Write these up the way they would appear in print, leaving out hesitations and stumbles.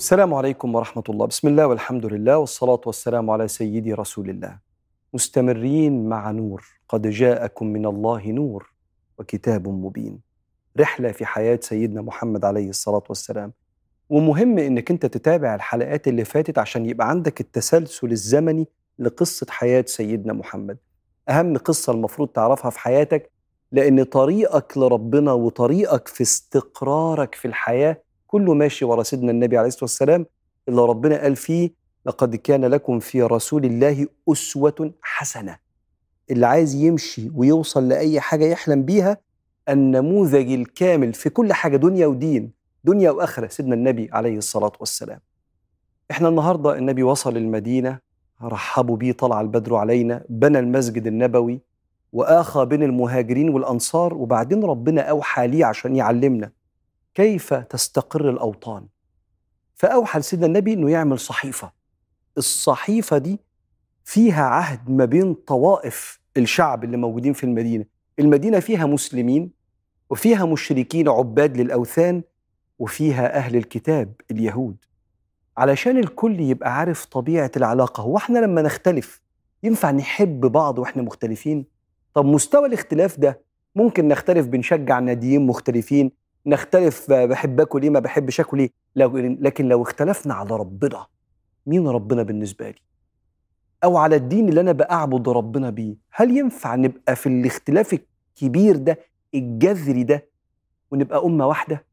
السلام عليكم ورحمة الله. بسم الله والحمد لله والصلاة والسلام على سيدي رسول الله. مستمرين مع نور، قد جاءكم من الله نور وكتاب مبين. رحلة في حياة سيدنا محمد عليه الصلاة والسلام، ومهم انك انت تتابع الحلقات اللي فاتت عشان يبقى عندك التسلسل الزمني لقصة حياة سيدنا محمد. أهم قصة المفروض تعرفها في حياتك، لأن طريقك لربنا وطريقك في استقرارك في الحياة كله ماشي ورا سيدنا النبي عليه الصلاة والسلام، اللي ربنا قال فيه لقد كان لكم في رسول الله أسوة حسنة. اللي عايز يمشي ويوصل لأي حاجة يحلم بيها، النموذج الكامل في كل حاجة، دنيا ودين، دنيا وآخرة، سيدنا النبي عليه الصلاة والسلام. احنا النهاردة النبي وصل المدينة، رحبوا بيه، طلع البدر علينا، بنى المسجد النبوي وآخى بين المهاجرين والأنصار. وبعدين ربنا أوحى ليه عشان يعلمنا كيف تستقر الأوطان، فأوحى لسيدنا النبي أنه يعمل صحيفة. الصحيفة دي فيها عهد ما بين طوائف الشعب اللي موجودين في المدينة. المدينة فيها مسلمين وفيها مشركين عباد للأوثان، وفيها أهل الكتاب اليهود، علشان الكل يبقى عارف طبيعة العلاقة. هو احنا لما نختلف ينفع نحب بعض واحنا مختلفين؟ طب مستوى الاختلاف ده ممكن نختلف بنشجع ناديين مختلفين، نختلف بحبكوا ليه ما بحبش اكل ليه، لكن لو اختلفنا على ربنا، مين ربنا بالنسبة لي؟ أو على الدين اللي أنا بأعبد ربنا بيه، هل ينفع نبقى في الاختلاف الكبير ده الجذري ده ونبقى أمة واحدة؟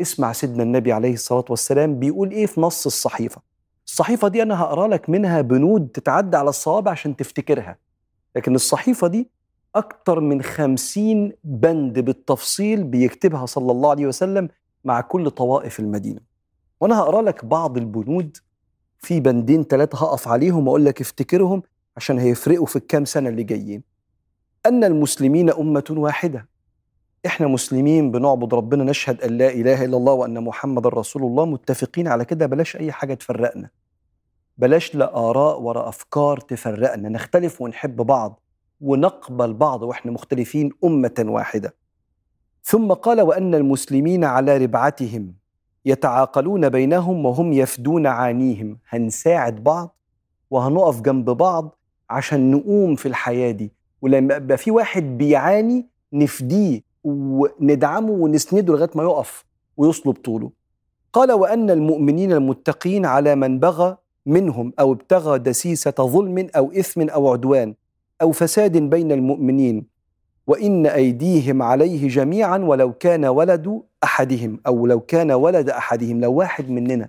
اسمع سيدنا النبي عليه الصلاة والسلام بيقول إيه في نص الصحيفة. الصحيفة دي أنا هقرأ لك منها بنود تتعدى على الصوابع عشان تفتكرها، لكن الصحيفة دي أكتر من 50 بند بالتفصيل بيكتبها صلى الله عليه وسلم مع كل طوائف المدينة. وأنا هقرأ لك بعض البنود، في بندين 3 هقف عليهم وأقول لك افتكرهم عشان هيفرقوا في الكام سنة اللي جايين. أن المسلمين أمة واحدة، إحنا مسلمين بنعبد ربنا، نشهد أن لا إله إلا الله وأن محمد رسول الله، متفقين على كده، بلاش أي حاجة تفرقنا، بلاش لا آراء ولا أفكار تفرقنا، نختلف ونحب بعض ونقبل بعض وإحنا مختلفين، أمة واحدة. ثم قال وأن المسلمين على ربعتهم يتعاقلون بينهم وهم يفدون عانيهم. هنساعد بعض وهنقف جنب بعض عشان نقوم في الحياة دي، ولما يبقى في واحد بيعاني نفديه وندعمه ونسنده لغاية ما يقف ويصلب طوله. قال وأن المؤمنين المتقين على من بغى منهم أو ابتغى دسيسة ظلم أو إثم أو عدوان أو فساد بين المؤمنين، وإن أيديهم عليه جميعا ولو كان ولد أحدهم، أو لو كان ولد أحدهم، لو واحد مننا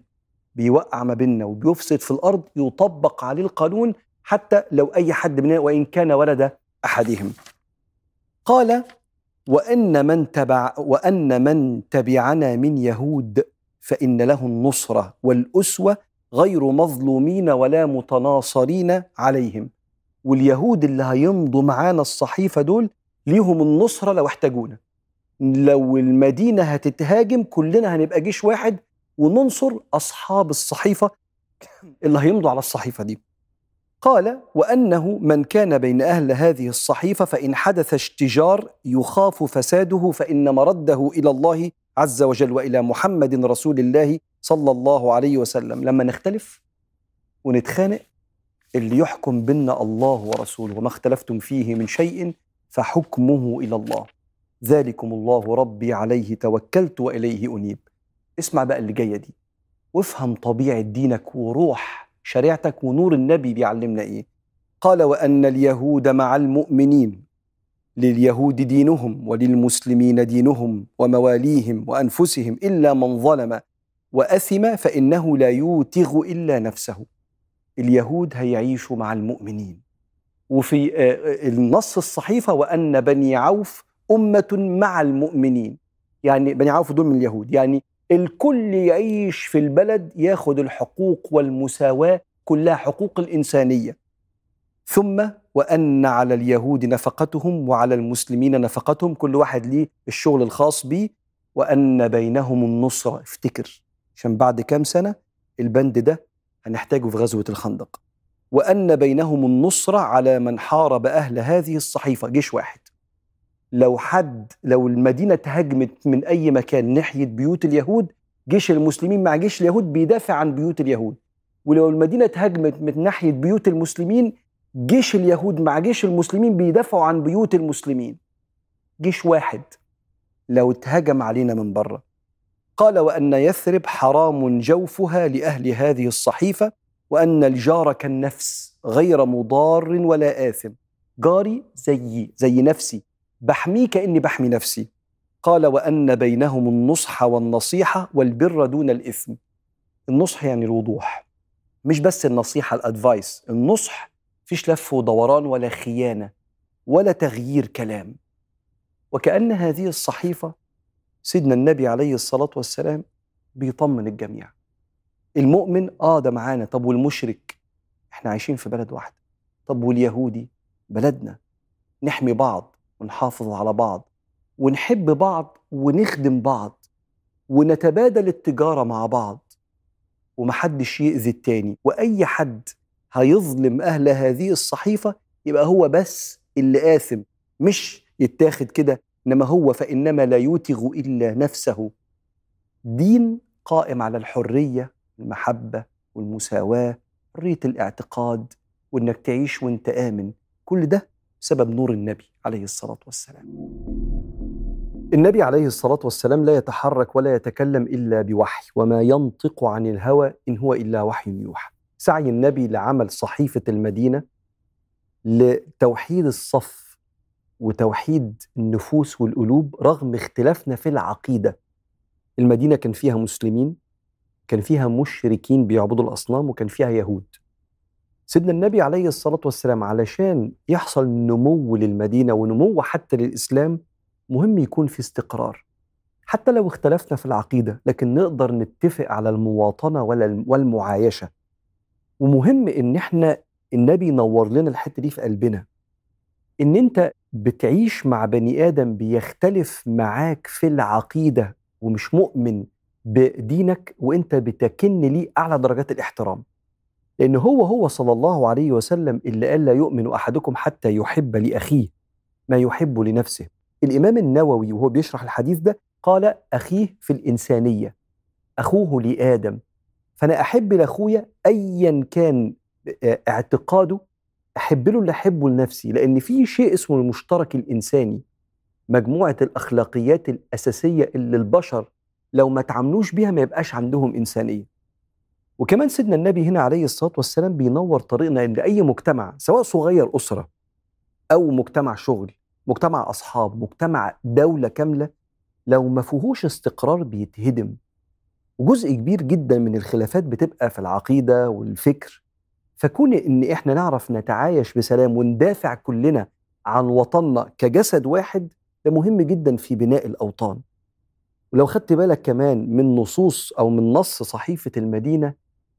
بيوقع ما بيننا وبيفسد في الأرض يطبق عليه القانون، حتى لو أي حد مننا، وإن كان ولد أحدهم. قال وأن من تبعنا من يهود فإن له النصرة والأسوة، غير مظلومين ولا متناصرين عليهم. واليهود اللي هيمضوا معانا الصحيفة دول ليهم النصرة لو احتاجونا، لو المدينة هتتهاجم كلنا هنبقى جيش واحد وننصر أصحاب الصحيفة اللي هيمضوا على الصحيفة دي. قال وأنه من كان بين أهل هذه الصحيفة فإن حدث اشتجار يخاف فساده فإن مرده إلى الله عز وجل وإلى محمد رسول الله صلى الله عليه وسلم. لما نختلف ونتخانق، اللي يحكم بيننا الله ورسوله، وما اختلفتم فيه من شيء فحكمه إلى الله، ذلكم الله ربي عليه توكلت وإليه أنيب. اسمع بقى اللي جاية دي وافهم طبيعة دينك وروح شريعتك ونور النبي بيعلمنا إيه. قال وأن اليهود مع المؤمنين، لليهود دينهم وللمسلمين دينهم ومواليهم وأنفسهم، إلا من ظلم وأثم فإنه لا يوتغ إلا نفسه. اليهود هيعيشوا مع المؤمنين. وفي النص الصحيفة وأن بني عوف أمة مع المؤمنين، يعني بني عوف دول من اليهود، يعني الكل يعيش في البلد ياخد الحقوق والمساواة كلها، حقوق الإنسانية. ثم وأن على اليهود نفقتهم وعلى المسلمين نفقتهم، كل واحد ليه الشغل الخاص بيه، وأن بينهم النصرة. افتكر، عشان بعد كام سنة البند ده هنحتاجه في غزوة الخندق. وأن بينهم النصرة على من حارب أهل هذه الصحيفة. جيش واحد، لو المدينة تهجمت من أي مكان ناحية بيوت اليهود، جيش المسلمين مع جيش اليهود بيدافع عن بيوت اليهود، ولو المدينة تهجمت من ناحية بيوت المسلمين، جيش اليهود مع جيش المسلمين بيدافعوا عن بيوت المسلمين. جيش واحد لو اتهجم علينا من بره. قال وأن يثرب حرام جوفها لأهل هذه الصحيفة، وأن الجار كالنفس غير مضار ولا آثم. جاري زي نفسي، بحميه كأني بحمي نفسي. قال وأن بينهم النصح والنصيحة والبر دون الإثم. النصح يعني الوضوح، مش بس النصيحة الأدفايس. النصح فيش لف ودوران ولا خيانة ولا تغيير كلام. وكأن هذه الصحيفة سيدنا النبي عليه الصلاة والسلام بيطمن الجميع. المؤمن ده معانا، طب والمشرك؟ احنا عايشين في بلد واحدة. طب واليهودي؟ بلدنا. نحمي بعض ونحافظ على بعض ونحب بعض ونخدم بعض ونتبادل التجارة مع بعض، ومحدش يؤذي التاني. وأي حد هيظلم أهل هذه الصحيفة يبقى هو بس اللي آثم، مش يتاخد كده، إنما هو فإنما لا يوتغ إلا نفسه. دين قائم على الحرية، المحبة والمساواة، حرية الاعتقاد، وإنك تعيش وإنت آمن. كل ده سبب نور النبي عليه الصلاة والسلام. النبي عليه الصلاة والسلام لا يتحرك ولا يتكلم إلا بوحي، وما ينطق عن الهوى إن هو إلا وحي يوحى. سعي النبي لعمل صحيفة المدينة لتوحيد الصف وتوحيد النفوس والقلوب رغم اختلافنا في العقيدة. المدينة كان فيها مسلمين، كان فيها مشركين بيعبدوا الأصنام، وكان فيها يهود. سيدنا النبي عليه الصلاة والسلام علشان يحصل نمو للمدينة ونمو حتى للإسلام مهم يكون في استقرار. حتى لو اختلفنا في العقيدة لكن نقدر نتفق على المواطنة والمعايشة. ومهم إن احنا النبي نور لنا الحتة دي في قلبنا، إن أنت بتعيش مع بني آدم بيختلف معاك في العقيدة ومش مؤمن بدينك، وأنت بتكن ليه أعلى درجات الاحترام. لأن هو صلى الله عليه وسلم اللي قال لا يؤمن أحدكم حتى يحب لأخيه ما يحب لنفسه. الإمام النووي وهو بيشرح الحديث ده قال أخيه في الإنسانية، أخوه لآدم. فأنا أحب لأخويا أيا كان اعتقاده، أحب له اللي أحبه لنفسي، لأن في شيء اسمه المشترك الإنساني، مجموعة الأخلاقيات الأساسية اللي البشر لو ما تعاملوش بيها ما يبقاش عندهم إنسانية. وكمان سيدنا النبي هنا عليه الصلاة والسلام بينور طريقنا لأي مجتمع، سواء صغير أسرة أو مجتمع شغل، مجتمع أصحاب، مجتمع دولة كاملة، لو ما فيهوش استقرار بيتهدم. وجزء كبير جدا من الخلافات بتبقى في العقيدة والفكر. فكون إن إحنا نعرف نتعايش بسلام وندافع كلنا عن وطننا كجسد واحد، ده مهم جدا في بناء الأوطان. ولو خدت بالك كمان من نصوص أو من نص صحيفة المدينة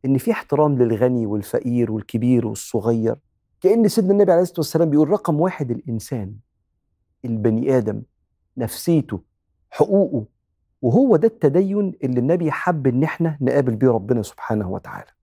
إن في احترام للغني والفقير والكبير والصغير، كأن سيدنا النبي عليه الصلاة والسلام بيقول رقم واحد الإنسان، البني آدم، نفسيته، حقوقه. وهو ده التدين اللي النبي حب إن احنا نقابل بيه ربنا سبحانه وتعالى.